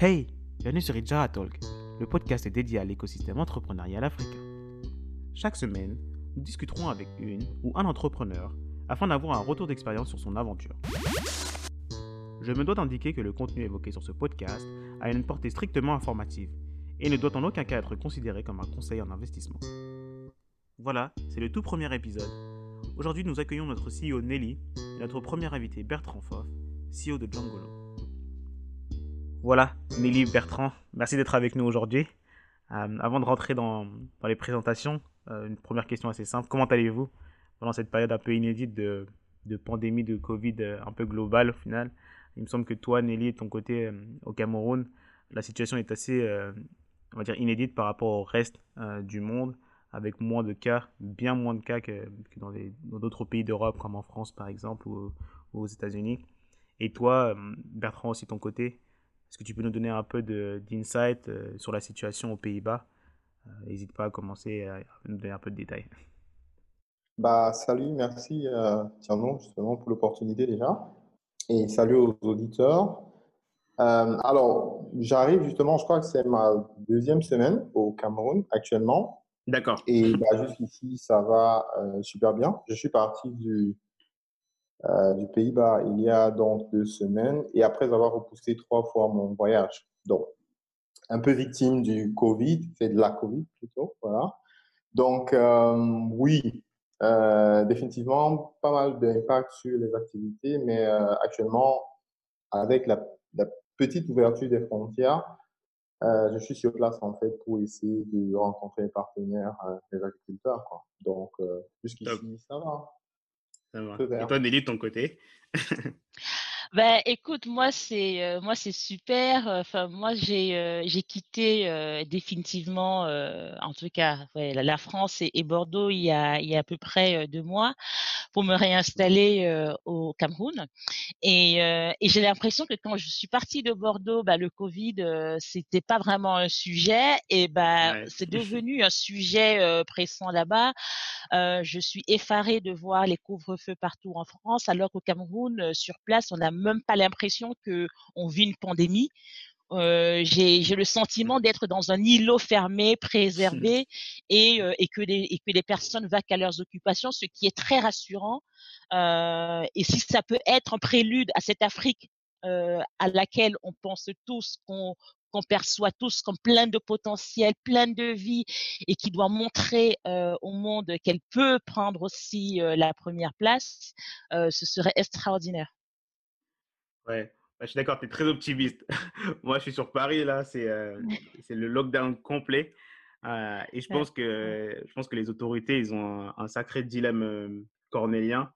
Hey, bienvenue sur Ijara Talk, le podcast est dédié à l'écosystème entrepreneurial africain. Chaque semaine, nous discuterons avec une ou un entrepreneur afin d'avoir un retour d'expérience sur son aventure. Je me dois d'indiquer que le contenu évoqué sur ce podcast a une portée strictement informative et ne doit en aucun cas être considéré comme un conseil en investissement. Voilà, c'est le tout premier épisode. Aujourd'hui, nous accueillons notre CEO Nelly et notre premier invité Bertrand Foffe, CEO de Jangolo. Voilà, Nelly, Bertrand, merci d'être avec nous aujourd'hui. Avant de rentrer dans les présentations, une première question assez simple. Comment allez-vous pendant cette période un peu inédite de pandémie de Covid un peu globale au final? Il me semble que toi, Nelly, de ton côté au Cameroun, la situation est assez, on va dire, inédite par rapport au reste du monde, avec moins de cas, bien moins de cas que dans d'autres pays d'Europe, comme en France par exemple ou aux États-Unis. Et toi, Bertrand, aussi de ton côté, est-ce que tu peux nous donner un peu d'insight sur la situation aux Pays-Bas? N'hésite pas à commencer à nous donner un peu de détails. Salut, merci Thierry, justement pour l'opportunité déjà. Et salut aux auditeurs. Alors, j'arrive justement, je crois que c'est ma deuxième semaine au Cameroun actuellement. D'accord. Et jusqu'ici, ça va super bien. Je suis parti du Pays-Bas il y a donc 2 semaines et après avoir repoussé 3 fois mon voyage. Donc, un peu victime du Covid, c'est de la Covid plutôt, voilà. Donc, oui. Définitivement, pas mal d'impact sur les activités, mais actuellement, avec la petite ouverture des frontières, je suis sur place en fait pour essayer de rencontrer les partenaires, les agriculteurs, quoi. Donc, jusqu'ici, ça va. Ça va. Et toi, Nelly, de ton côté? Écoute, moi c'est super. Enfin, moi j'ai quitté définitivement, en tout cas, ouais, la France et Bordeaux il y a à peu près 2 mois pour me réinstaller au Cameroun. Et j'ai l'impression que quand je suis partie de Bordeaux, le Covid c'était pas vraiment un sujet et c'est devenu un sujet pressant là-bas. Je suis effarée de voir les couvre-feux partout en France, alors qu'au Cameroun, sur place, on n'a même pas l'impression qu'on vit une pandémie. J'ai le sentiment d'être dans un îlot fermé, préservé, et que les personnes vaquent à leurs occupations, ce qui est très rassurant. Et si ça peut être un prélude à cette Afrique à laquelle on pense tous, qu'on perçoit tous comme plein de potentiel, plein de vie et qui doit montrer au monde qu'elle peut prendre aussi la première place, ce serait extraordinaire. Ouais, je suis d'accord, tu es très optimiste. Moi, je suis sur Paris, là, c'est le lockdown complet. Et je pense que les autorités, ils ont un sacré dilemme cornélien.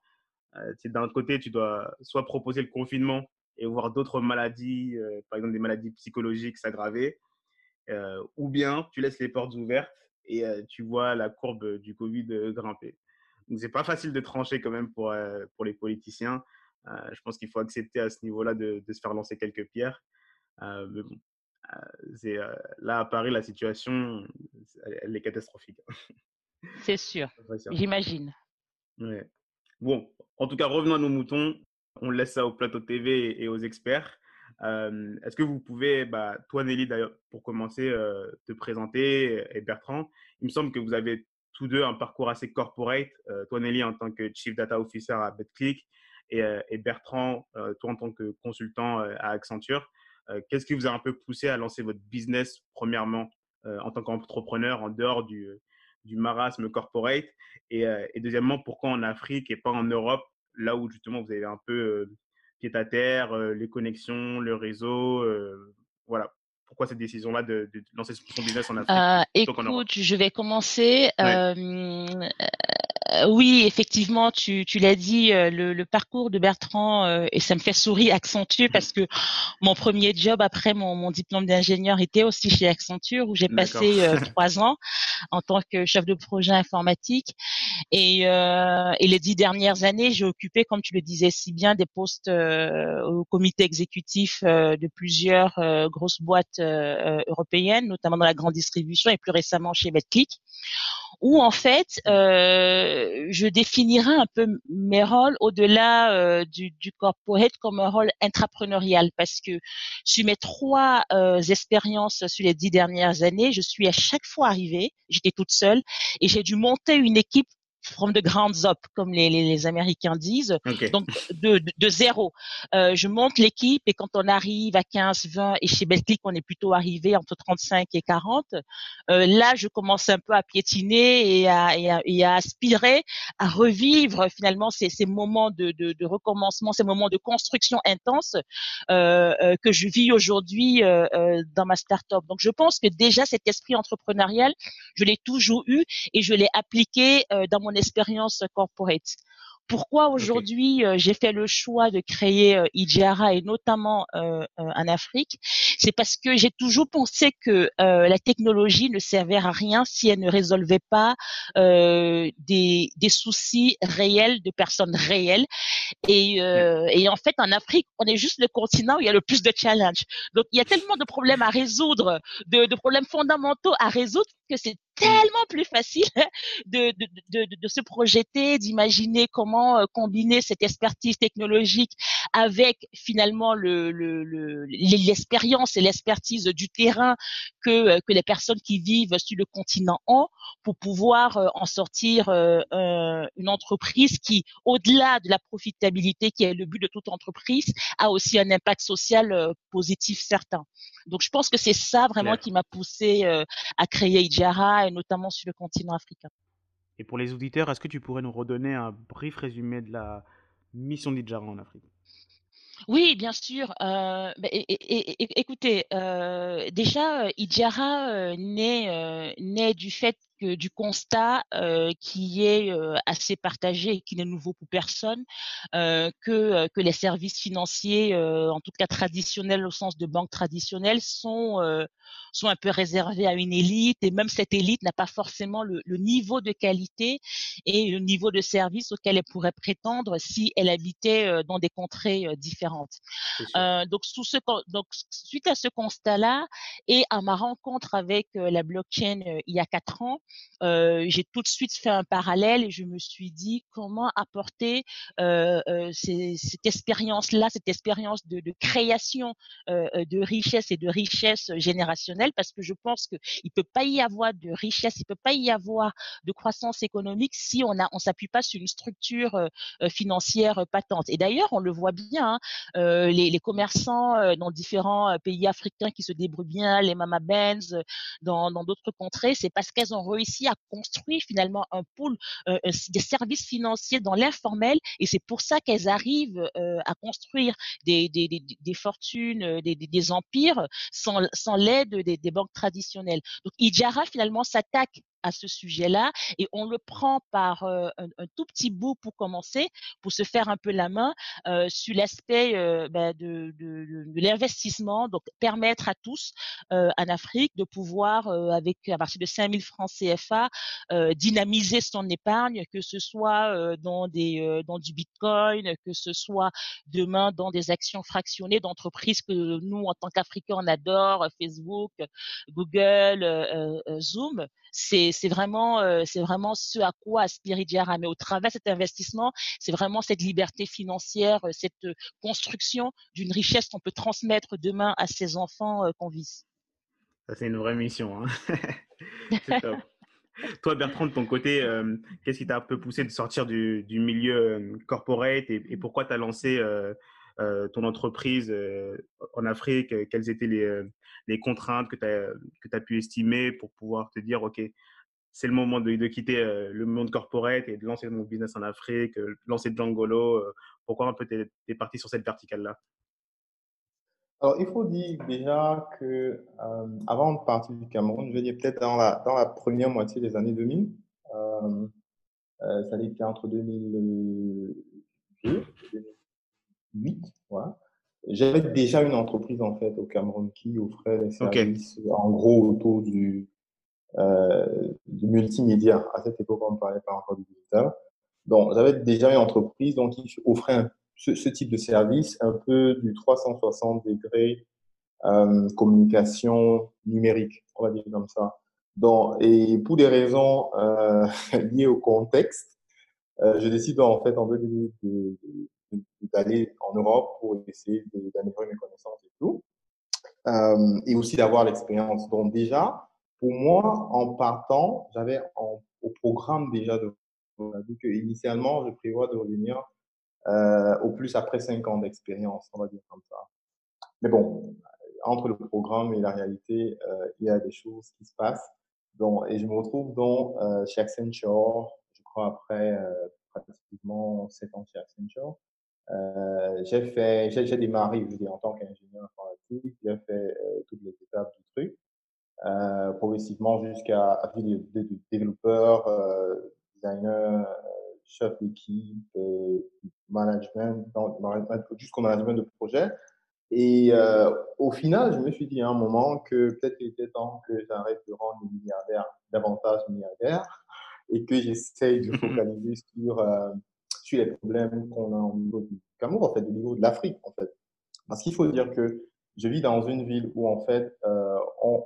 D'un côté, tu dois soit proposer le confinement et voir d'autres maladies, par exemple des maladies psychologiques s'aggraver, ou bien tu laisses les portes ouvertes et tu vois la courbe du Covid grimper. Donc, c'est pas facile de trancher quand même pour les politiciens. Je pense qu'il faut accepter à ce niveau-là de se faire lancer quelques pierres. Mais bon, là, à Paris, la situation, elle est catastrophique. C'est sûr, j'imagine. Ouais. Bon, en tout cas, revenons à nos moutons. On laisse ça au plateau TV et aux experts. Est-ce que vous pouvez, toi Nelly d'ailleurs, pour commencer, te présenter et Bertrand, il me semble que vous avez tous deux un parcours assez corporate. Toi Nelly en tant que Chief Data Officer à Betclic et Bertrand, toi en tant que consultant à Accenture. Qu'est-ce qui vous a un peu poussé à lancer votre business premièrement en tant qu'entrepreneur en dehors du marasme corporate et deuxièmement, pourquoi en Afrique et pas en Europe? Là où justement vous avez un peu pied à terre, les connexions, le réseau, voilà. Pourquoi cette décision-là de lancer son business en Afrique plutôt qu'en Europe ? Écoute, je vais commencer. Oui, effectivement, tu l'as dit, le parcours de Bertrand, et ça me fait sourire Accenture parce que mon premier job après mon diplôme d'ingénieur était aussi chez Accenture où j'ai passé 3 ans en tant que chef de projet informatique et les 10 dernières années, j'ai occupé, comme tu le disais si bien, des postes au comité exécutif de plusieurs grosses boîtes européennes, notamment dans la grande distribution et plus récemment chez Betclic, où en fait je définirai un peu mes rôles au-delà du corporate comme un rôle intrapreneurial, parce que sur mes trois expériences sur les 10 dernières années, je suis à chaque fois arrivée, j'étais toute seule et j'ai dû monter une équipe from the ground up, comme les Américains disent. Okay. Donc, de zéro. Je monte l'équipe et quand on arrive à 15, 20, et chez Betclic, on est plutôt arrivé entre 35 et 40, là, je commence un peu à piétiner et à aspirer à revivre finalement ces moments de recommencement, ces moments de construction intense que je vis aujourd'hui dans ma start-up. Donc, je pense que déjà, cet esprit entrepreneurial, je l'ai toujours eu et je l'ai appliqué dans mon expérience corporate. Pourquoi aujourd'hui j'ai fait le choix de créer Ijara et notamment en Afrique, c'est parce que j'ai toujours pensé que la technologie ne servait à rien si elle ne résolvait pas des soucis réels de personnes réelles. Et en fait, en Afrique, on est juste le continent où il y a le plus de challenges. Donc, il y a tellement de problèmes à résoudre, de problèmes fondamentaux à résoudre, que c'est tellement plus facile de se projeter, d'imaginer comment combiner cette expertise technologique avec finalement l'expérience et l'expertise du terrain que les personnes qui vivent sur le continent ont, pour pouvoir en sortir une entreprise qui, au-delà de la profitabilité qui est le but de toute entreprise, a aussi un impact social positif certain. Donc, je pense que c'est ça vraiment qui m'a poussée à créer Ijara, et notamment sur le continent africain. Et pour les auditeurs, est-ce que tu pourrais nous redonner un bref résumé de la mission d'Ijara en Afrique ? Oui, bien sûr. Écoutez, déjà, Ijara naît du fait du constat qui est assez partagé et qui n'est nouveau pour personne, que les services financiers, en tout cas traditionnels au sens de banque traditionnelle, sont un peu réservés à une élite, et même cette élite n'a pas forcément le niveau de qualité et le niveau de service auquel elle pourrait prétendre si elle habitait dans des contrées différentes. Donc, suite à ce constat-là et à ma rencontre avec la blockchain il y a 4 ans, j'ai tout de suite fait un parallèle et je me suis dit comment apporter cette expérience-là, cette expérience de création de richesse et de richesse générationnelle, parce que je pense qu'il ne peut pas y avoir de richesse, il ne peut pas y avoir de croissance économique si on s'appuie pas sur une structure financière patente. Et d'ailleurs, on le voit bien, hein, les commerçants dans différents pays africains qui se débrouillent bien, les Mama Benz, dans d'autres contrées, c'est parce qu'elles ont réussi à construire finalement un pool des services financiers dans l'informel, et c'est pour ça qu'elles arrivent à construire des fortunes, des empires sans l'aide des banques traditionnelles. Donc Ijara finalement s'attaque à ce sujet-là, et on le prend par un tout petit bout pour commencer, pour se faire un peu la main sur l'aspect de l'investissement, donc permettre à tous en Afrique de pouvoir, à partir de 5 000 francs CFA, dynamiser son épargne, que ce soit dans du bitcoin, que ce soit demain dans des actions fractionnées d'entreprises que nous, en tant qu'Africains, on adore, Facebook, Google, Zoom. C'est vraiment ce à quoi aspire Ijara. Mais au travers de cet investissement, c'est vraiment cette liberté financière, cette construction d'une richesse qu'on peut transmettre demain à ses enfants qu'on vise. Ça, c'est une vraie mission, hein. C'est top. Toi, Bertrand, de ton côté, qu'est-ce qui t'a un peu poussé de sortir du milieu corporate et pourquoi tu as lancé ton entreprise en Afrique? Quelles étaient les contraintes que tu as pu estimer pour pouvoir te dire ok, c'est le moment de quitter le monde corporate et de lancer mon business en Afrique, lancer Jangolo? Pourquoi un peu t'es parti sur cette verticale-là? Alors, il faut dire déjà que avant de partir du Cameroun, je vais dire peut-être dans la première moitié des années 2000, ça dit entre 2002 et 2008, ouais. J'avais déjà une entreprise en fait au Cameroun qui offrait des services en gros autour du multimédia. À cette époque, on ne parlait pas encore du digital. Donc, j'avais déjà une entreprise donc qui offrait ce type de service, un peu du 360 degrés communication numérique, on va dire comme ça. Donc, et pour des raisons liées au contexte, je décide en fait en 2018 d'aller en Europe pour essayer d'améliorer mes connaissances et tout, et aussi d'avoir l'expérience. Donc déjà, pour moi, en partant, j'avais au programme déjà de vu que initialement, je prévois de revenir au plus après 5 ans d'expérience, on va dire comme ça. Mais bon, entre le programme et la réalité, il y a des choses qui se passent. Donc, et je me retrouve donc chez Accenture, je crois après pratiquement 7 ans chez Accenture. J'ai démarré, je dis en tant qu'ingénieur informatique, j'ai fait toutes les étapes du truc, progressivement jusqu'à développeur, designer, chef d'équipe, management, jusqu'au management de projet. Et au final, je me suis dit à un moment que peut-être qu'il était temps que j'arrête de rendre les milliardaires davantage milliardaires et que j'essaye de focaliser sur les problèmes qu'on a au niveau du Cameroun, en fait, au niveau de l'Afrique, en fait. Parce qu'il faut dire que je vis dans une ville où, en fait, on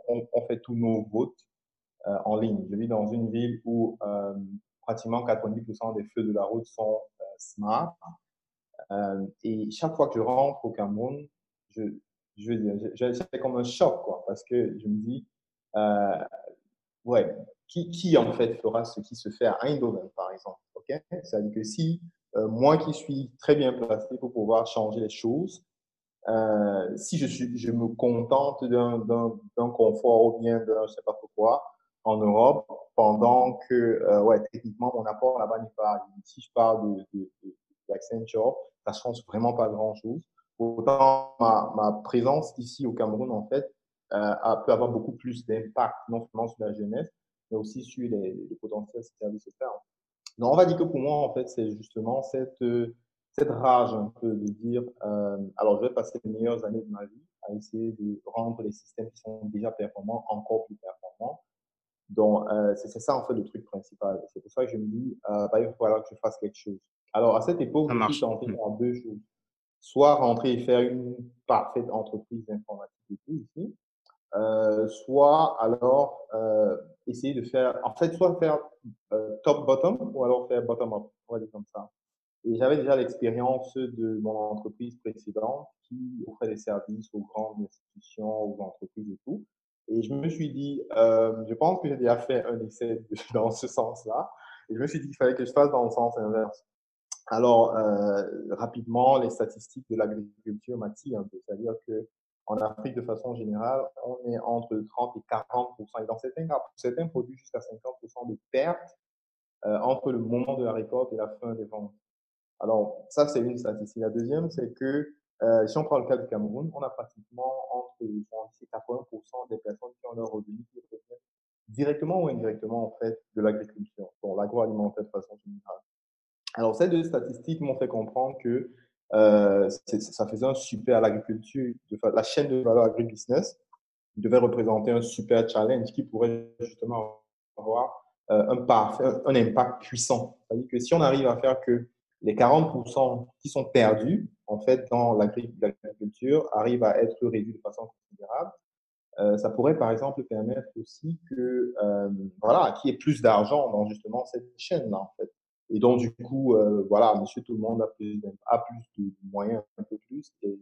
fait tous nos votes en ligne. Je vis dans une ville où pratiquement 90% des feux de la route sont smart. Et chaque fois que je rentre au Cameroun, je veux dire, j'étais comme un choc, quoi, parce que je me dis, ouais, qui en fait fera ce qui se fait à Eindhoven, par exemple, ok? C'est-à-dire que si moi qui suis très bien placé pour pouvoir changer les choses, si je me contente d'un confort ou bien d'un je sais pas pourquoi en Europe, pendant que, ouais, techniquement, mon apport là-bas n'est pas, si je parle d'Accenture, ça change vraiment pas grand-chose. Autant ma présence ici au Cameroun, en fait, peut avoir beaucoup plus d'impact, non seulement sur la jeunesse, mais aussi sur les potentiels services offerts. Donc, on va dire que pour moi, en fait, c'est justement cette rage un peu de dire alors, je vais passer les meilleures années de ma vie à essayer de rendre les systèmes qui sont déjà performants encore plus performants. Donc, c'est ça, en fait, le truc principal. C'est pour ça que je me dis bah, il faut alors que je fasse quelque chose. Alors, à cette époque, je suis tenté en 2 choses. Soit rentrer et faire une parfaite entreprise d'informatique et tout ici, soit alors essayer de faire, en fait, soit faire top-bottom ou alors faire bottom-up, on va dire comme ça. Et j'avais déjà l'expérience de mon entreprise précédente qui offrait des services aux grandes institutions, aux entreprises et tout. Et je me suis dit, je pense que j'ai déjà fait un essai dans ce sens-là. Et je me suis dit qu'il fallait que je fasse dans le sens inverse. Alors, rapidement, les statistiques de l'agriculture m'attirent un peu. C'est-à-dire que en Afrique, de façon générale, on est entre 30 et 40%. Et dans certains produits, jusqu'à 50% de pertes entre le moment de la récolte et la fin des ventes. Alors, ça, c'est une statistique. La deuxième, c'est que si on prend le cas du Cameroun, on a pratiquement entre 70 et 80% des personnes qui ont leur revenu qui reviennent directement ou indirectement, en fait, de l'agriculture, bon, l'agroalimentaire de façon générale. Alors, ces 2 statistiques m'ont fait comprendre que ça faisait un super à l'agriculture. La chaîne de valeur agribusiness devait représenter un super challenge qui pourrait justement avoir un impact puissant. C'est-à-dire que si on arrive à faire que les 40% qui sont perdus, en fait, dans l'agriculture, arrivent à être réduits de façon considérable, ça pourrait, par exemple, permettre aussi que, voilà, qu'il y ait plus d'argent dans justement cette chaîne-là, en fait. Et donc, du coup, voilà, monsieur tout le monde a plus de moyens, un peu plus, et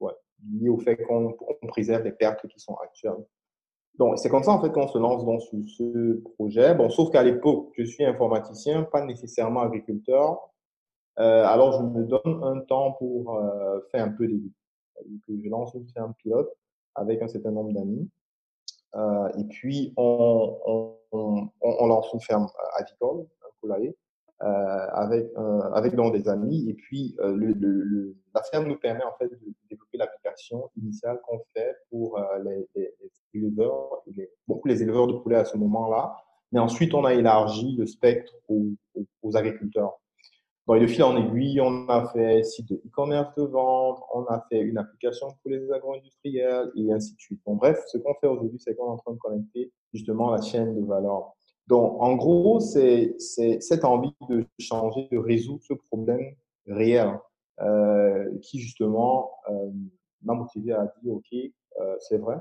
ouais, lié au fait qu'on préserve les pertes qui sont actuelles. Donc, c'est comme ça, en fait, qu'on se lance dans ce projet. Bon, sauf qu'à l'époque, je suis informaticien, pas nécessairement agriculteur. Alors, je me donne un temps pour faire un peu des vues. Je lance une ferme pilote avec un certain nombre d'amis. Et puis, on lance une ferme agricole, un poulailler. Avec donc des amis, et puis la ferme nous permet en fait de développer l'application initiale qu'on fait pour les éleveurs, beaucoup les éleveurs de poulets à ce moment-là, mais ensuite on a élargi le spectre aux agriculteurs. Donc de fil en aiguille, on a fait site de e-commerce de vente, on a fait une application pour les agro-industriels et ainsi de suite. Donc bref, ce qu'on fait aujourd'hui, c'est qu'on est en train de connecter justement la chaîne de valeur. Donc, en gros, c'est cette envie de changer, de résoudre ce problème réel qui, justement, m'a motivé à dire, OK, c'est vrai,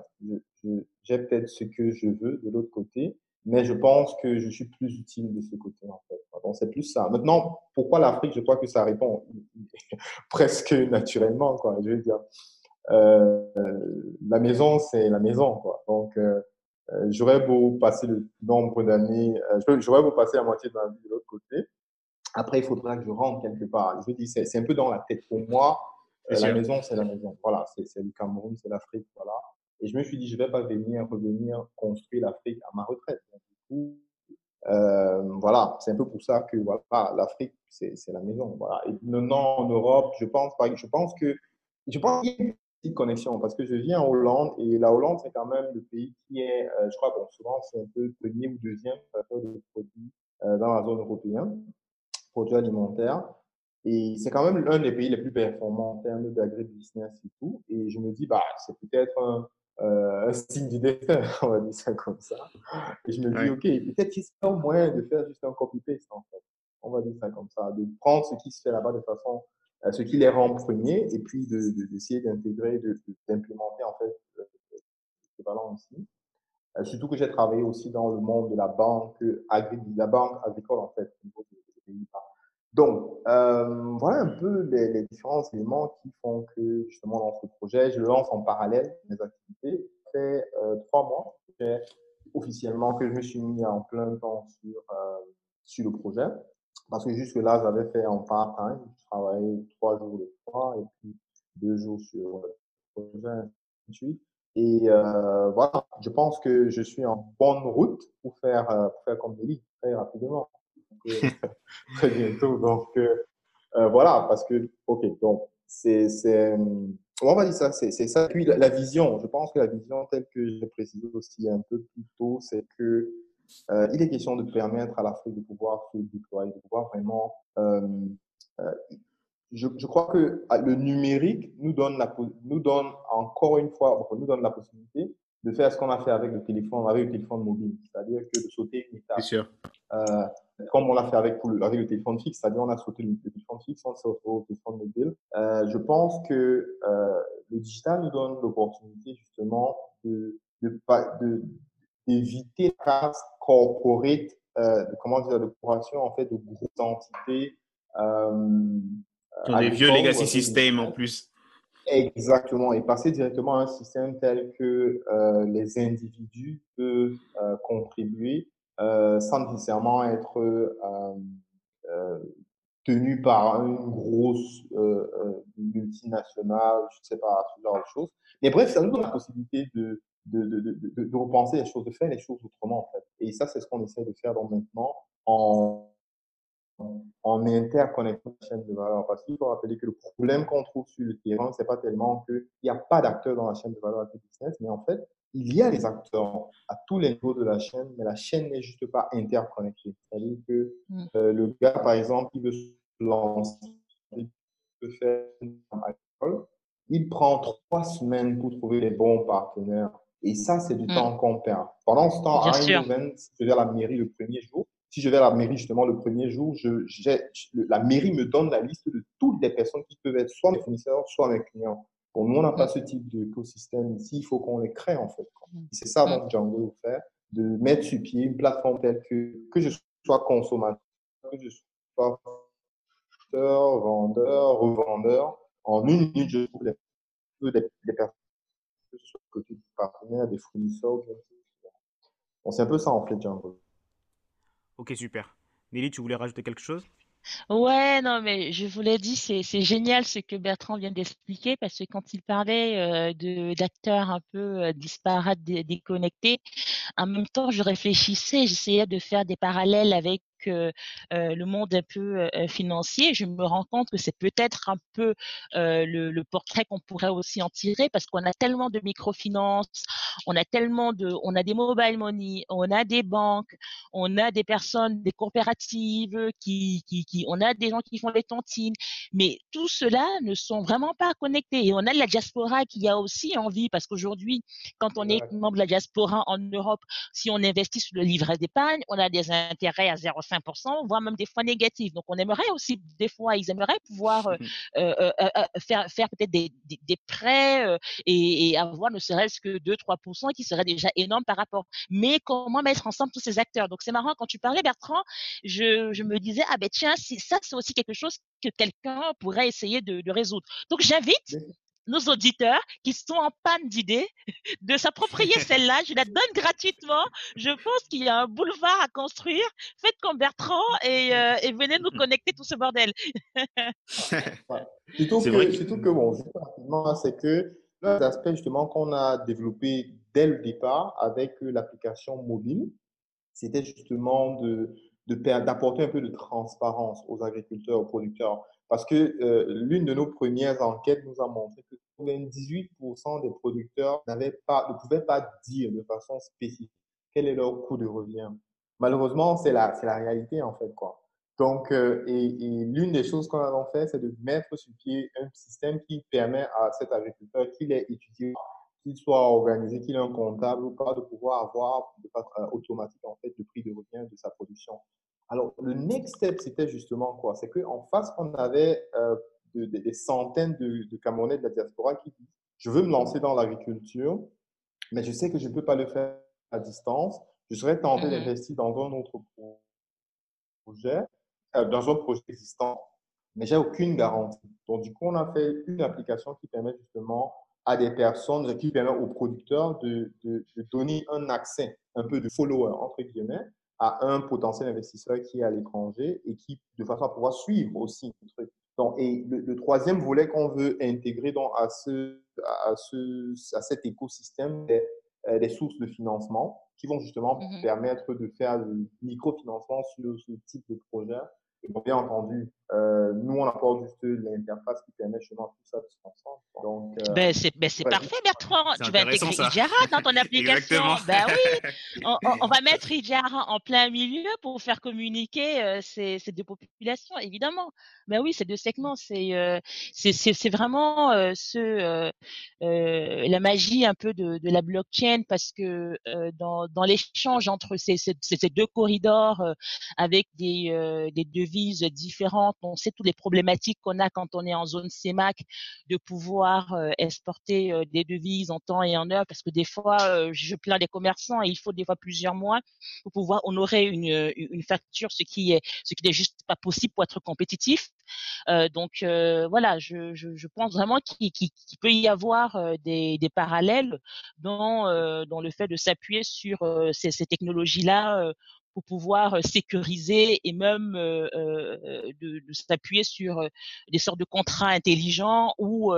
j'ai peut-être ce que je veux de l'autre côté, Mais je pense que je suis plus utile de ce côté, en fait. Enfin, c'est plus ça. Maintenant, pourquoi l'Afrique? Je crois que ça répond presque naturellement, quoi. Je veux dire, la maison, c'est la maison, quoi. Donc, j'aurais beau passer le nombre d'années, j'aurais beau passer la moitié de ma vie de l'autre côté. Après, il faudra que je rentre quelque part. Je veux dire, c'est un peu dans la tête pour moi. La maison, c'est la maison. Voilà, c'est le Cameroun, c'est l'Afrique, voilà. Et je me suis dit, je vais pas revenir construire l'Afrique à ma retraite. Donc, du coup, voilà, c'est un peu pour ça que voilà, l'Afrique, c'est la maison. Voilà. Et maintenant, en Europe, je pense qu'il y a une petite connexion parce que je vis en Hollande et la Hollande, c'est quand même le pays qui est, je crois, bon, souvent, c'est un peu premier ou deuxième facteur de produits dans la zone européenne, produits alimentaires. Et c'est quand même l'un des pays les plus performants en termes d'agribusiness et tout. Et je me dis, bah, c'est peut-être un signe du destin, on va dire ça comme ça. Et je me dis, ok, peut-être qu'il y a un moyen de faire juste un copy-paste, en fait. On va dire ça comme ça, de prendre ce qui se fait là-bas de façon, ce qui les rend premiers, et puis d'essayer d'intégrer, d'implémenter, en fait, l'équivalent ici. Surtout que j'ai travaillé aussi dans le monde de la banque agricole, en fait, au niveau des Pays-Bas. Donc, voilà un peu les différents éléments qui font que, justement, dans ce projet, je le lance en parallèle mes activités. C'est 3 mois officiellement que je me suis mis en plein temps sur le projet. Parce que jusque-là, j'avais fait en part-time. Je travaillais 3 jours le soir et puis 2 jours sur le projet. Et voilà, je pense que je suis en bonne route pour faire comme Nelly, très rapidement. Très bientôt. Donc voilà, parce que ok, donc c'est on va dire ça, c'est ça. Puis la vision, je pense que la vision telle que j'ai précisé aussi un peu plus tôt, c'est que il est question de permettre à l'Afrique de pouvoir se déployer, de pouvoir vraiment. Je crois que le numérique nous donne la possibilité de faire ce qu'on a fait avec le téléphone mobile, c'est-à-dire que de sauter une étape. Comme on l'a fait avec le téléphone fixe, c'est-à-dire on a sauté le téléphone fixe, on s'est retrouvé au téléphone mobile. Je pense que le digital nous donne l'opportunité justement d'éviter la casse corporate, de corporation en fait, de groupes d'entités. Les vieux legacy systems en plus. Exactement, et passer directement à un système tel que les individus peuvent contribuer. Sans nécessairement être tenu par une grosse multinationale, je ne sais pas, ce genre de choses. Mais bref, ça nous donne la possibilité de repenser les choses, de faire les choses autrement, en fait. Et ça, c'est ce qu'on essaie de faire donc, maintenant en interconnectant la chaîne de valeur. Parce qu'il faut rappeler que le problème qu'on trouve sur le terrain, ce n'est pas tellement qu'il n'y a pas d'acteurs dans la chaîne de valeur business, mais en fait, il y a des acteurs à tous les niveaux de la chaîne, mais la chaîne n'est juste pas interconnectée. C'est-à-dire que le gars, par exemple, qui veut se lancer, il veut faire une école, il prend 3 semaines pour trouver les bons partenaires. Et ça, c'est du temps qu'on perd. Pendant ce temps, à Eindhoven, si je vais à la mairie le premier jour, la mairie me donne la liste de toutes les personnes qui peuvent être soit mes fournisseurs, soit mes clients. Bon, nous, on n'a pas ce type d'écosystème ici. Il faut qu'on les crée, en fait. C'est ça, donc, Jangolo veut faire, de mettre sur pied une plateforme telle que je sois consommateur, que je sois vendeur, revendeur. En une minute, je trouve des personnes sur le côté du partenaire, des fournisseurs. Bon, c'est un peu ça, en fait, Jangolo. Ok, super. Nelly, tu voulais rajouter quelque chose ? Ouais, non, mais je vous l'ai dit, c'est génial ce que Bertrand vient d'expliquer parce que quand il parlait d'acteurs un peu disparates, déconnectés, en même temps, je réfléchissais, j'essayais de faire des parallèles avec le monde un peu financier. Je me rends compte que c'est peut-être un peu le portrait qu'on pourrait aussi en tirer parce qu'on a tellement de microfinance, on a des mobile money, on a des banques, on a des personnes, des coopératives, on a des gens qui font les tontines, mais tout cela ne sont vraiment pas connectés. Et on a de la diaspora qui a aussi envie parce qu'aujourd'hui, quand on est membre de la diaspora en Europe, si on investit sur le livret d'épargne, on a des intérêts à 0,5%, voire même des fois négatifs. Donc, on aimerait aussi, des fois, ils aimeraient pouvoir faire peut-être des prêts et avoir ne serait-ce que 2-3% 5% qui serait déjà énorme par rapport. Mais comment mettre ensemble tous ces acteurs? Donc, c'est marrant, quand tu parlais, Bertrand, je me disais, ah ben tiens, ça, c'est aussi quelque chose que quelqu'un pourrait essayer de résoudre. Donc, j'invite nos auditeurs qui sont en panne d'idées de s'approprier celle-là. Je la donne gratuitement. Je pense qu'il y a un boulevard à construire. Faites comme Bertrand et venez nous connecter tout ce bordel. Ouais. Surtout que bon, juste rapidement, c'est que l'un des aspects justement qu'on a développé dès le départ avec l'application mobile, c'était justement d'apporter un peu de transparence aux agriculteurs, aux producteurs. Parce que l'une de nos premières enquêtes nous a montré que 98% des producteurs ne pouvaient pas dire de façon spécifique quel est leur coût de revient. Malheureusement, c'est la réalité en fait, quoi. Donc, et l'une des choses qu'on a fait, c'est de mettre sur pied un système qui permet à cet agriculteur, qu'il ait étudié, qu'il soit organisé, qu'il ait un comptable ou pas, de pouvoir avoir de façon automatique en fait le prix de revient de sa production. Alors, le next step, c'était justement quoi? C'est qu'en face, on avait des centaines de Camerounais de la diaspora qui disent « Je veux me lancer dans l'agriculture, mais je sais que je ne peux pas le faire à distance. Je serais tenté d'investir dans un autre projet, dans un projet existant, mais j'ai aucune garantie. » Donc, du coup, on a fait une application qui permet justement à des personnes, qui permet aux producteurs de donner un accès, un peu de « follower » entre guillemets, à un potentiel investisseur qui est à l'étranger et qui, de façon à pouvoir suivre aussi le truc. Donc, et le troisième volet qu'on veut intégrer donc à cet écosystème des sources de financement qui vont justement permettre de faire le microfinancement sur ce type de projet. Et bien entendu, nous, on apporte juste l'interface qui permet justement tout ça de se ensemble. Donc, c'est parfait, Bertrand. Tu vas intégrer Ijara dans ton application. Ben oui, on va mettre Ijara en plein milieu pour faire communiquer ces deux populations, évidemment. Ben oui, ces deux segments, c'est vraiment la magie un peu de la blockchain, parce que dans l'échange entre ces deux corridors avec des devises différentes, on sait toutes les problématiques qu'on a quand on est en zone CEMAC, de pouvoir exporter des devises en temps et en heure, parce que des fois, je plains les commerçants et il faut des fois plusieurs mois pour pouvoir honorer une facture, ce qui n'est juste pas possible pour être compétitif. Donc, voilà, je pense vraiment qu'il peut y avoir des parallèles dans le fait de s'appuyer sur ces technologies-là pour pouvoir sécuriser et même de s'appuyer sur des sortes de contrats intelligents où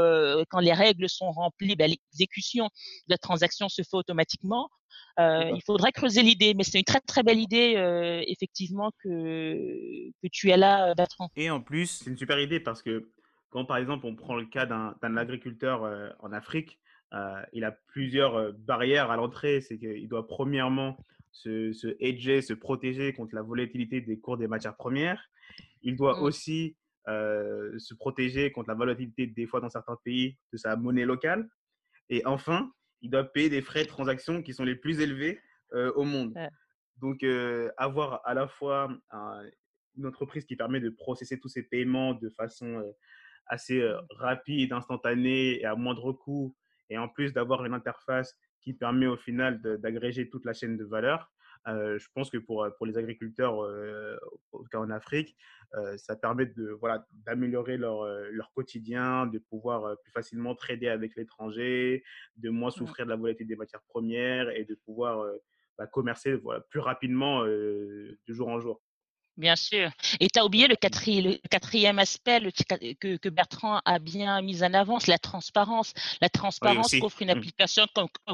quand les règles sont remplies, l'exécution de la transaction se fait automatiquement. Il faudrait creuser l'idée, mais c'est une très très belle idée effectivement que tu as là, Bertrand. Et en plus, c'est une super idée parce que quand par exemple on prend le cas d'un agriculteur en Afrique, il a plusieurs barrières à l'entrée. C'est qu'il doit premièrement se hedger, se protéger contre la volatilité des cours des matières premières. Il doit aussi se protéger contre la volatilité des fois dans certains pays de sa monnaie locale. Et enfin, il doit payer des frais de transaction qui sont les plus élevés au monde. Ouais. Donc, avoir à la fois une entreprise qui permet de processer tous ces paiements de façon assez rapide, instantanée et à moindre coût, et en plus d'avoir une interface qui permet au final d'agréger toute la chaîne de valeur. Je pense que pour les agriculteurs, en tout cas en Afrique, ça permet d'améliorer leur quotidien, de pouvoir plus facilement trader avec l'étranger, de moins souffrir de la volatilité des matières premières et de pouvoir commercer plus rapidement de jour en jour. Bien sûr. Et tu as oublié le quatrième aspect que Bertrand a bien mis en avant, c'est la transparence. La transparence qu'offre une application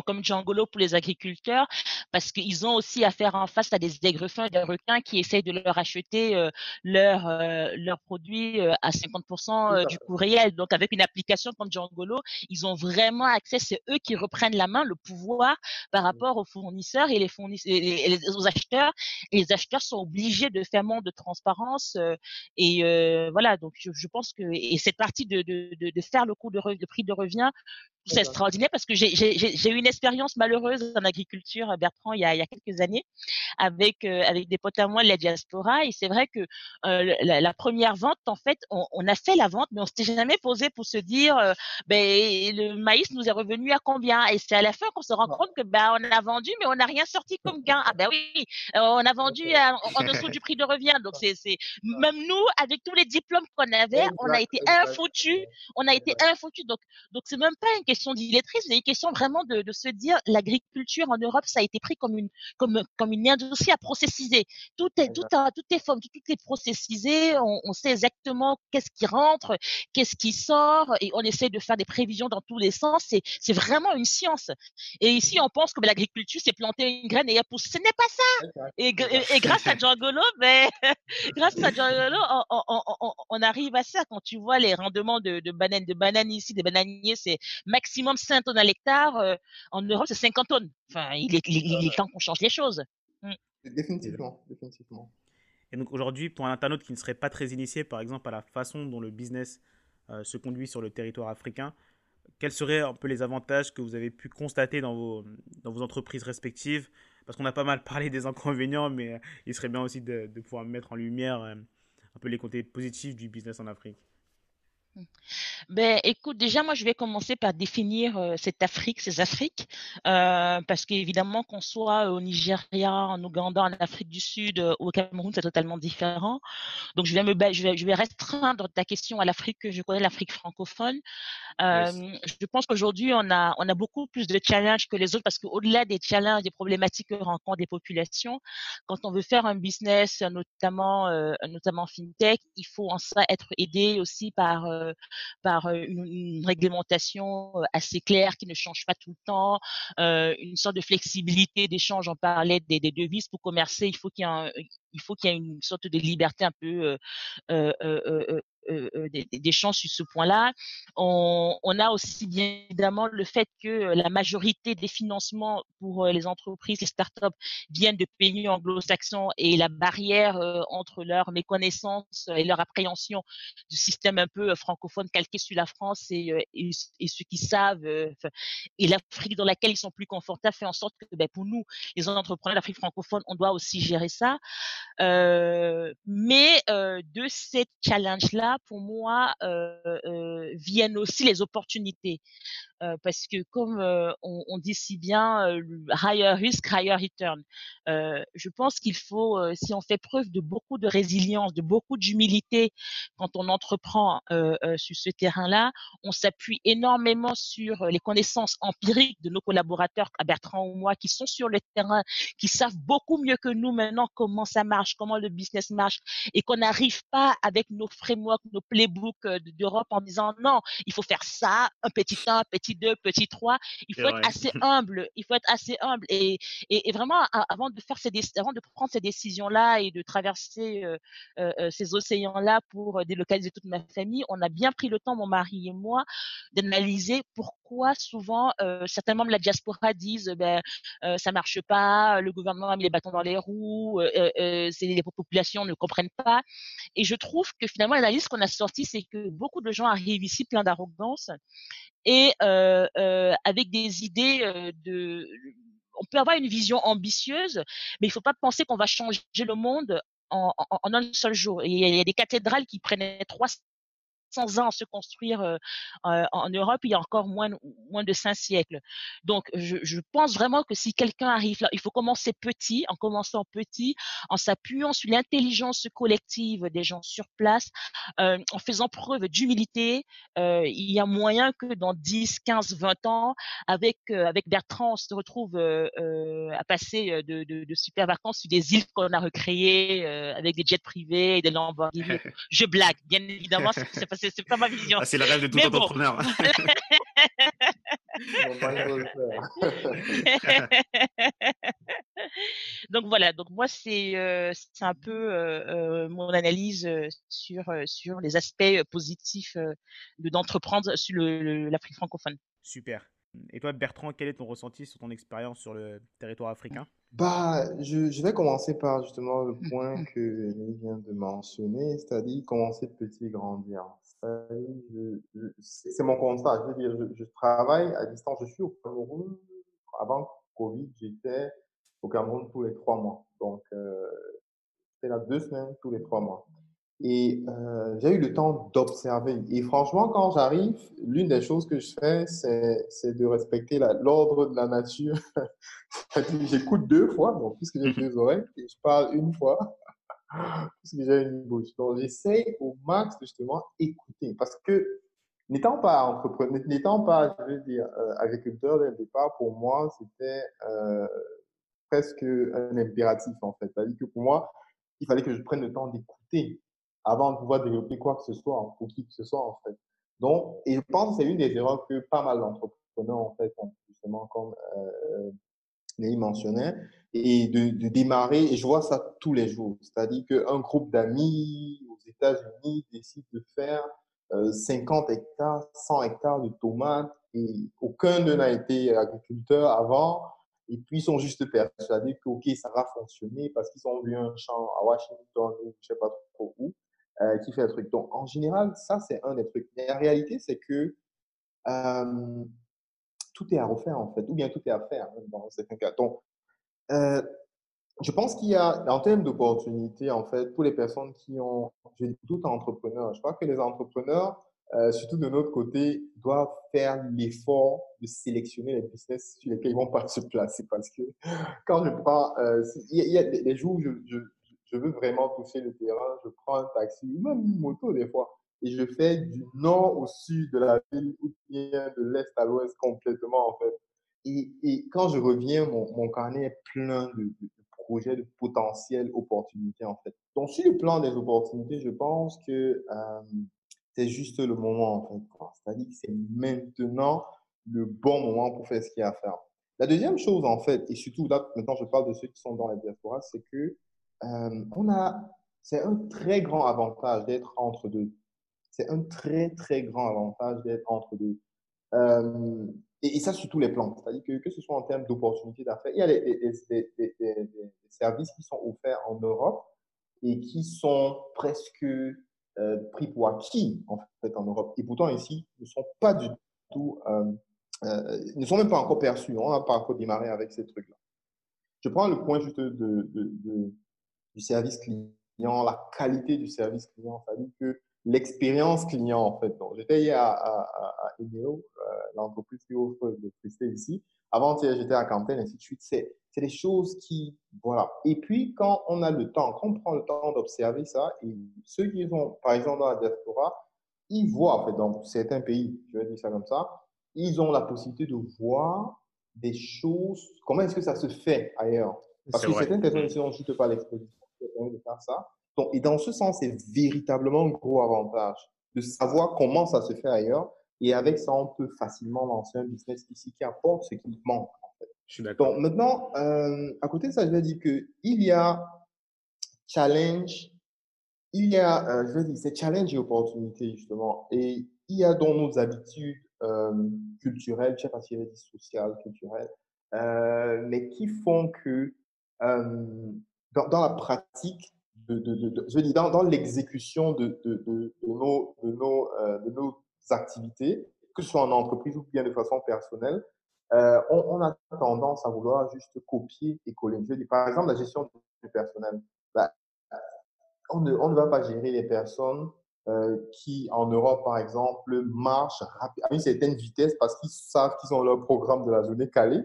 comme Jangolo pour les agriculteurs, parce qu'ils ont aussi affaire en face à des aigrefins, des requins qui essayent de leur acheter leurs produits à 50% du coût réel. Donc, avec une application comme Jangolo, ils ont vraiment accès, c'est eux qui reprennent la main, le pouvoir par rapport aux fournisseurs et aux acheteurs. Et les acheteurs sont obligés de faire de transparence donc je pense que cette partie de faire le prix de revient, c'est extraordinaire parce que j'ai eu une expérience malheureuse en agriculture, Bertrand, il y a quelques années, avec des potes à moi de la diaspora. Et c'est vrai que la première vente, en fait, on a fait la vente, mais on s'était jamais posé pour se dire, le maïs nous est revenu à combien? Et c'est à la fin qu'on se rend compte que on a vendu, mais on n'a rien sorti comme gain. Ah ben oui, on a vendu en dessous du prix de revient. Donc c'est même nous, avec tous les diplômes qu'on avait, on a été infoutus. Donc c'est même pas une question d'illettriste, c'est une question vraiment de se dire l'agriculture en Europe, ça a été pris comme une industrie à processiser. Tout est processisé. On sait exactement qu'est-ce qui rentre, qu'est-ce qui sort, et on essaie de faire des prévisions dans tous les sens. C'est vraiment une science. Et ici, on pense que l'agriculture, c'est planter une graine et elle pousse. Ce n'est pas ça. Et grâce à Jangolo, on arrive à ça. Quand tu vois les rendements de bananes ici, des bananiers, c'est maximum 5 tonnes à l'hectare. En Europe, c'est 50 tonnes. Enfin, il est temps qu'on change les choses. Définitivement. Et donc aujourd'hui, pour un internaute qui ne serait pas très initié, par exemple, à la façon dont le business se conduit sur le territoire africain, quels seraient un peu les avantages que vous avez pu constater dans vos entreprises respectives? Parce qu'on a pas mal parlé des inconvénients, mais il serait bien aussi de pouvoir mettre en lumière un peu les côtés positifs du business en Afrique. Ben, écoute, déjà, moi, je vais commencer par définir ces Afriques, parce qu'évidemment, qu'on soit au Nigeria, en Ouganda, en Afrique du Sud ou au Cameroun, c'est totalement différent. Donc, je vais restreindre ta question à l'Afrique que je connais, l'Afrique francophone. Yes. Je pense qu'aujourd'hui, on a beaucoup plus de challenges que les autres, parce qu'au-delà des challenges, des problématiques que rencontrent les populations, quand on veut faire un business, notamment fintech, il faut en ça être aidé aussi par une réglementation assez claire qui ne change pas tout le temps, une sorte de flexibilité d'échange. On parlait des devises. Pour commercer, il faut qu'il y ait une sorte de liberté un peu des chances sur ce point-là. On a aussi bien évidemment le fait que la majorité des financements pour les entreprises, les startups, viennent de pays anglo-saxons, et la barrière entre leur méconnaissance et leur appréhension du système un peu francophone calqué sur la France et ceux qui savent et l'Afrique dans laquelle ils sont plus confortables fait en sorte que pour nous, les entrepreneurs d'Afrique francophone, on doit aussi gérer ça. Mais de ces challenges-là, pour moi, viennent aussi les opportunités. Parce que comme on dit si bien, higher risk, higher return. Je pense qu'il faut, si on fait preuve de beaucoup de résilience, de beaucoup d'humilité quand on entreprend sur ce terrain-là, on s'appuie énormément sur les connaissances empiriques de nos collaborateurs, Bertrand ou moi, qui sont sur le terrain, qui savent beaucoup mieux que nous maintenant comment ça marche, comment le business marche, et qu'on n'arrive pas avec nos frameworks, nos playbooks d'Europe en disant non, il faut faire ça, un petit 1, petit 2, petit 3. Il faut être assez humble et vraiment avant de prendre ces décisions-là et de traverser ces océans-là pour délocaliser toute ma famille, on a bien pris le temps, mon mari et moi, d'analyser pourquoi souvent certains membres de la diaspora disent ça marche pas, le gouvernement a mis les bâtons dans les roues, les populations ne comprennent pas. Et je trouve que finalement l'analyse qu'on a sortie, c'est que beaucoup de gens arrivent ici plein d'arrogance et avec des idées on peut avoir une vision ambitieuse, mais il ne faut pas penser qu'on va changer le monde en un seul jour. Et il y a des cathédrales qui prenaient 300 ans à se construire en Europe, il y a encore moins de 5 siècles. Donc, je pense vraiment que si quelqu'un arrive là, il faut commencer petit, en s'appuyant sur l'intelligence collective des gens sur place, en faisant preuve d'humilité. Il y a moyen que dans 10, 15, 20 ans, avec Bertrand, on se retrouve à passer de super vacances sur des îles qu'on a recréées avec des jets privés et des Lamborghini. Je blague, bien évidemment, c'est pas ma vision. Ah, c'est le rêve de tout entrepreneur. Donc voilà, donc moi c'est un peu mon analyse sur les aspects positifs d'entreprendre sur l'Afrique francophone. Super. Et toi Bertrand, quel est ton ressenti sur ton expérience sur le territoire africain? Je vais commencer par justement le point que Nelly vient de mentionner, c'est-à-dire commencer petit et grandir. C'est mon constat. Je veux dire, je travaille à distance. Je suis au Cameroun. Avant Covid, j'étais au Cameroun tous les 3 mois. Donc, c'était là 2 semaines tous les 3 mois. Et j'ai eu le temps d'observer. Et franchement, quand j'arrive, l'une des choses que je fais, c'est de respecter l'ordre de la nature. J'écoute 2 fois, donc, puisque j'ai 2 oreilles, et je parle 1 fois. Parce que j'ai une bouche. Donc, j'essaie au max de justement écouter. Parce que, n'étant pas entrepreneur, n'étant pas, je veux dire, agriculteur dès le départ, pour moi, c'était presque un impératif, en fait. C'est-à-dire que pour moi, il fallait que je prenne le temps d'écouter avant de pouvoir développer quoi que ce soit, pour qui que ce soit, en fait. Donc, et je pense que c'est une des erreurs que pas mal d'entrepreneurs, en fait, ont justement comme Nelly mentionnait, et de démarrer, et je vois ça tous les jours. C'est-à-dire qu'un groupe d'amis aux États-Unis décide de faire 50 hectares, 100 hectares de tomates, et aucun d'eux n'a été agriculteur avant, et puis ils sont juste persuadés que, ok, ça va fonctionner parce qu'ils ont vu un champ à Washington ou je sais pas trop où, qui fait un truc. Donc, en général, ça, c'est un des trucs. Mais la réalité, c'est que, tout est à refaire, en fait, ou bien tout est à faire, même dans certains cas. Donc, je pense qu'il y a, en termes d'opportunités, en fait, pour les personnes qui ont, je dis tout entrepreneur, je crois que les entrepreneurs, surtout de notre côté, doivent faire l'effort de sélectionner les business sur lesquels ils vont pas se placer. Parce que quand je prends, il y a des jours où je veux vraiment toucher le terrain, je prends un taxi ou même une moto des fois. Et je fais du nord au sud de la ville ou bien de l'est à l'ouest complètement, en fait. Et quand je reviens, mon carnet est plein de projets, de potentielles opportunités, en fait. Donc, sur le plan des opportunités, je pense que c'est juste le moment, en fait. C'est-à-dire que c'est maintenant le bon moment pour faire ce qu'il y a à faire. La deuxième chose, en fait, et surtout là, maintenant, je parle de ceux qui sont dans la diaspora, c'est que c'est un très grand avantage d'être entre deux. C'est un très, très grand avantage d'être entre deux. Et ça, sur tous les plans. C'est-à-dire que ce soit en termes d'opportunités d'affaires, il y a des services qui sont offerts en Europe et qui sont presque pris pour acquis, en fait, en Europe. Et pourtant, ici, ne sont pas du tout, ne sont même pas encore perçus. On n'a pas encore démarré avec ces trucs-là. Je prends le point juste du service client, la qualité du service client. C'est-à-dire que l'expérience client, en fait. Donc, j'étais hier à Eneo, l'entreprise qui offre l'électricité ici. Avant, j'étais à Camtel, ainsi de suite. C'est des choses qui, voilà. Et puis, quand on a le temps, quand on prend le temps d'observer ça, et ceux qui sont, par exemple, dans la diaspora, ils voient, en fait, dans certains pays, je vais dire ça comme ça, ils ont la possibilité de voir des choses, comment est-ce que ça se fait ailleurs. Parce que certaines personnes ici n'ont juste pas l'exposition de faire ça. Donc, et dans ce sens, c'est véritablement un gros avantage de savoir comment ça se fait ailleurs. Et avec ça, on peut facilement lancer un business ici qui apporte ce qui manque, en fait. Je suis d'accord. Donc, maintenant, à côté de ça, je vais dire que il y a challenge, il y a, je vais dire, c'est challenge et opportunité, justement. Et il y a dans nos habitudes culturelles, je sais pas si je vais dire sociales, culturelles, mais qui font que dans la pratique, je veux dire, dans l'exécution de nos activités, que ce soit en entreprise ou bien de façon personnelle, on a tendance à vouloir juste copier et coller. Je veux dire, par exemple, la gestion du personnel. Bah, on ne va pas gérer les personnes qui, en Europe, par exemple, marchent à une certaine vitesse parce qu'ils savent qu'ils ont leur programme de la journée calé.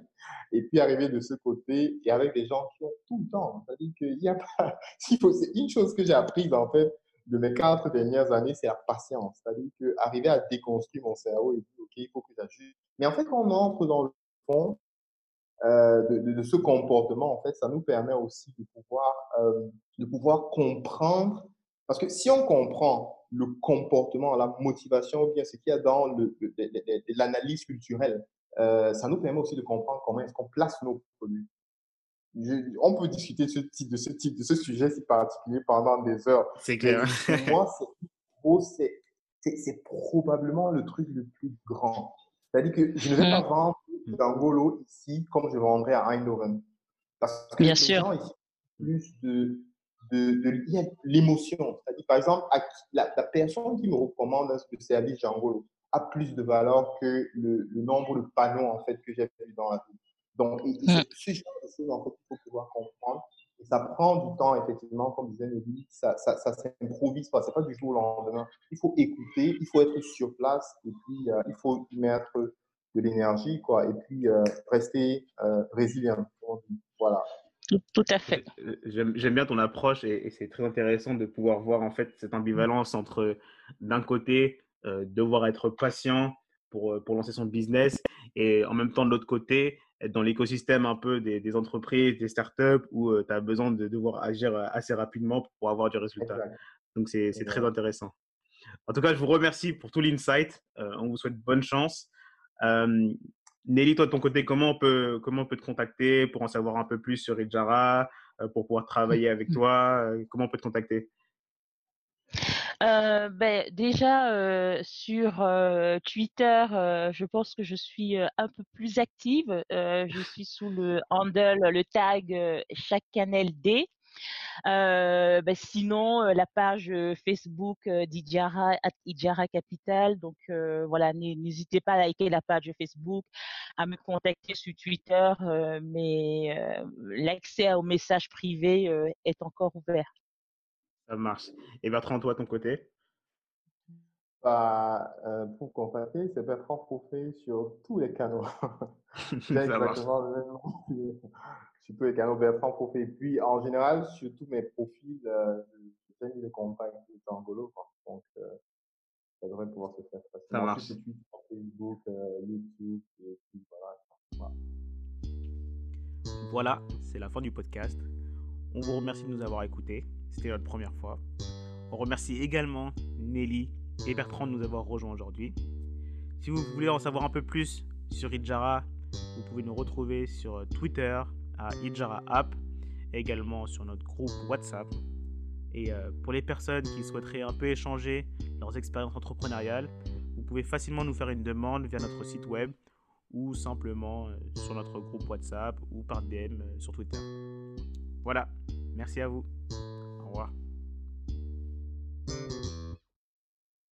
Et puis, arriver de ce côté et avec des gens qui ont tout le temps. C'est-à-dire qu'il y a pas… C'est une chose que j'ai apprise, en fait, de mes 4 dernières années, c'est la patience. C'est-à-dire qu'arriver à déconstruire mon cerveau et dire, OK, il faut que j'ajuste. Mais en fait, quand on entre dans le fond de ce comportement, en fait, ça nous permet aussi de pouvoir comprendre. Parce que si on comprend le comportement, la motivation, ou bien ce qu'il y a dans l'analyse culturelle, ça nous permet aussi de comprendre comment est-ce qu'on place nos produits. On peut discuter de ce sujet si particulier pendant des heures. C'est clair. Pour moi, c'est probablement le truc le plus grand. C'est-à-dire que je ne vais pas vendre Jangolo ici comme je vendrais à Eindhoven. Parce que les gens ici ont plus de de l'émotion. C'est-à-dire, par exemple, la personne qui me recommande ce service Jangolo a plus de valeur que le nombre de panneaux en fait, que j'ai vu dans la vie. Donc, ce genre de choses, en fait, il faut pouvoir comprendre. Et ça prend du temps, effectivement, comme disait Nelly, ça s'improvise pas, c'est pas du jour au lendemain. Il faut écouter, il faut être sur place, et puis il faut y mettre de l'énergie, quoi, et puis rester résilient. Voilà. Tout à fait. J'aime bien ton approche et c'est très intéressant de pouvoir voir en fait cette ambivalence entre d'un côté devoir être patient pour lancer son business et en même temps de l'autre côté être dans l'écosystème un peu des entreprises, des startups où tu as besoin de devoir agir assez rapidement pour avoir du résultat. Exactement. Donc c'est très intéressant. En tout cas, je vous remercie pour tout l'insight. On vous souhaite bonne chance. Nelly, toi de ton côté, comment on peut te contacter pour en savoir un peu plus sur Ijara, pour pouvoir travailler avec toi, comment on peut te contacter? Déjà sur Twitter, je pense que je suis un peu plus active. Je suis sous le handle, le tag chaque canal D. Sinon, la page Facebook d'Ijara, Ijara Capital. Donc voilà, n'hésitez pas à liker la page Facebook, à me contacter sur Twitter, mais l'accès aux messages privés est encore ouvert. Ça marche. Et Bertrand, toi, à ton côté? Pour contacter, c'est Bertrand Foffe sur tous les canaux. C'est exactement le même nom. Sur tous les canaux, Bertrand Foffe. Et puis, en général, sur tous mes profils, j'essaie de contacter Jangolo. Donc, ça devrait pouvoir se faire facilement. Ça marche. Sur Facebook, YouTube, et puis voilà. Voilà, c'est la fin du podcast. On vous remercie de nous avoir écoutés. C'était notre première fois. On remercie également Nelly et Bertrand de nous avoir rejoints aujourd'hui. Si vous voulez en savoir un peu plus sur Ijara, vous pouvez nous retrouver sur Twitter à Ijara App, et également sur notre groupe WhatsApp. Et pour les personnes qui souhaiteraient un peu échanger leurs expériences entrepreneuriales, vous pouvez facilement nous faire une demande via notre site web ou simplement sur notre groupe WhatsApp ou par DM sur Twitter. Voilà, merci à vous. Au revoir.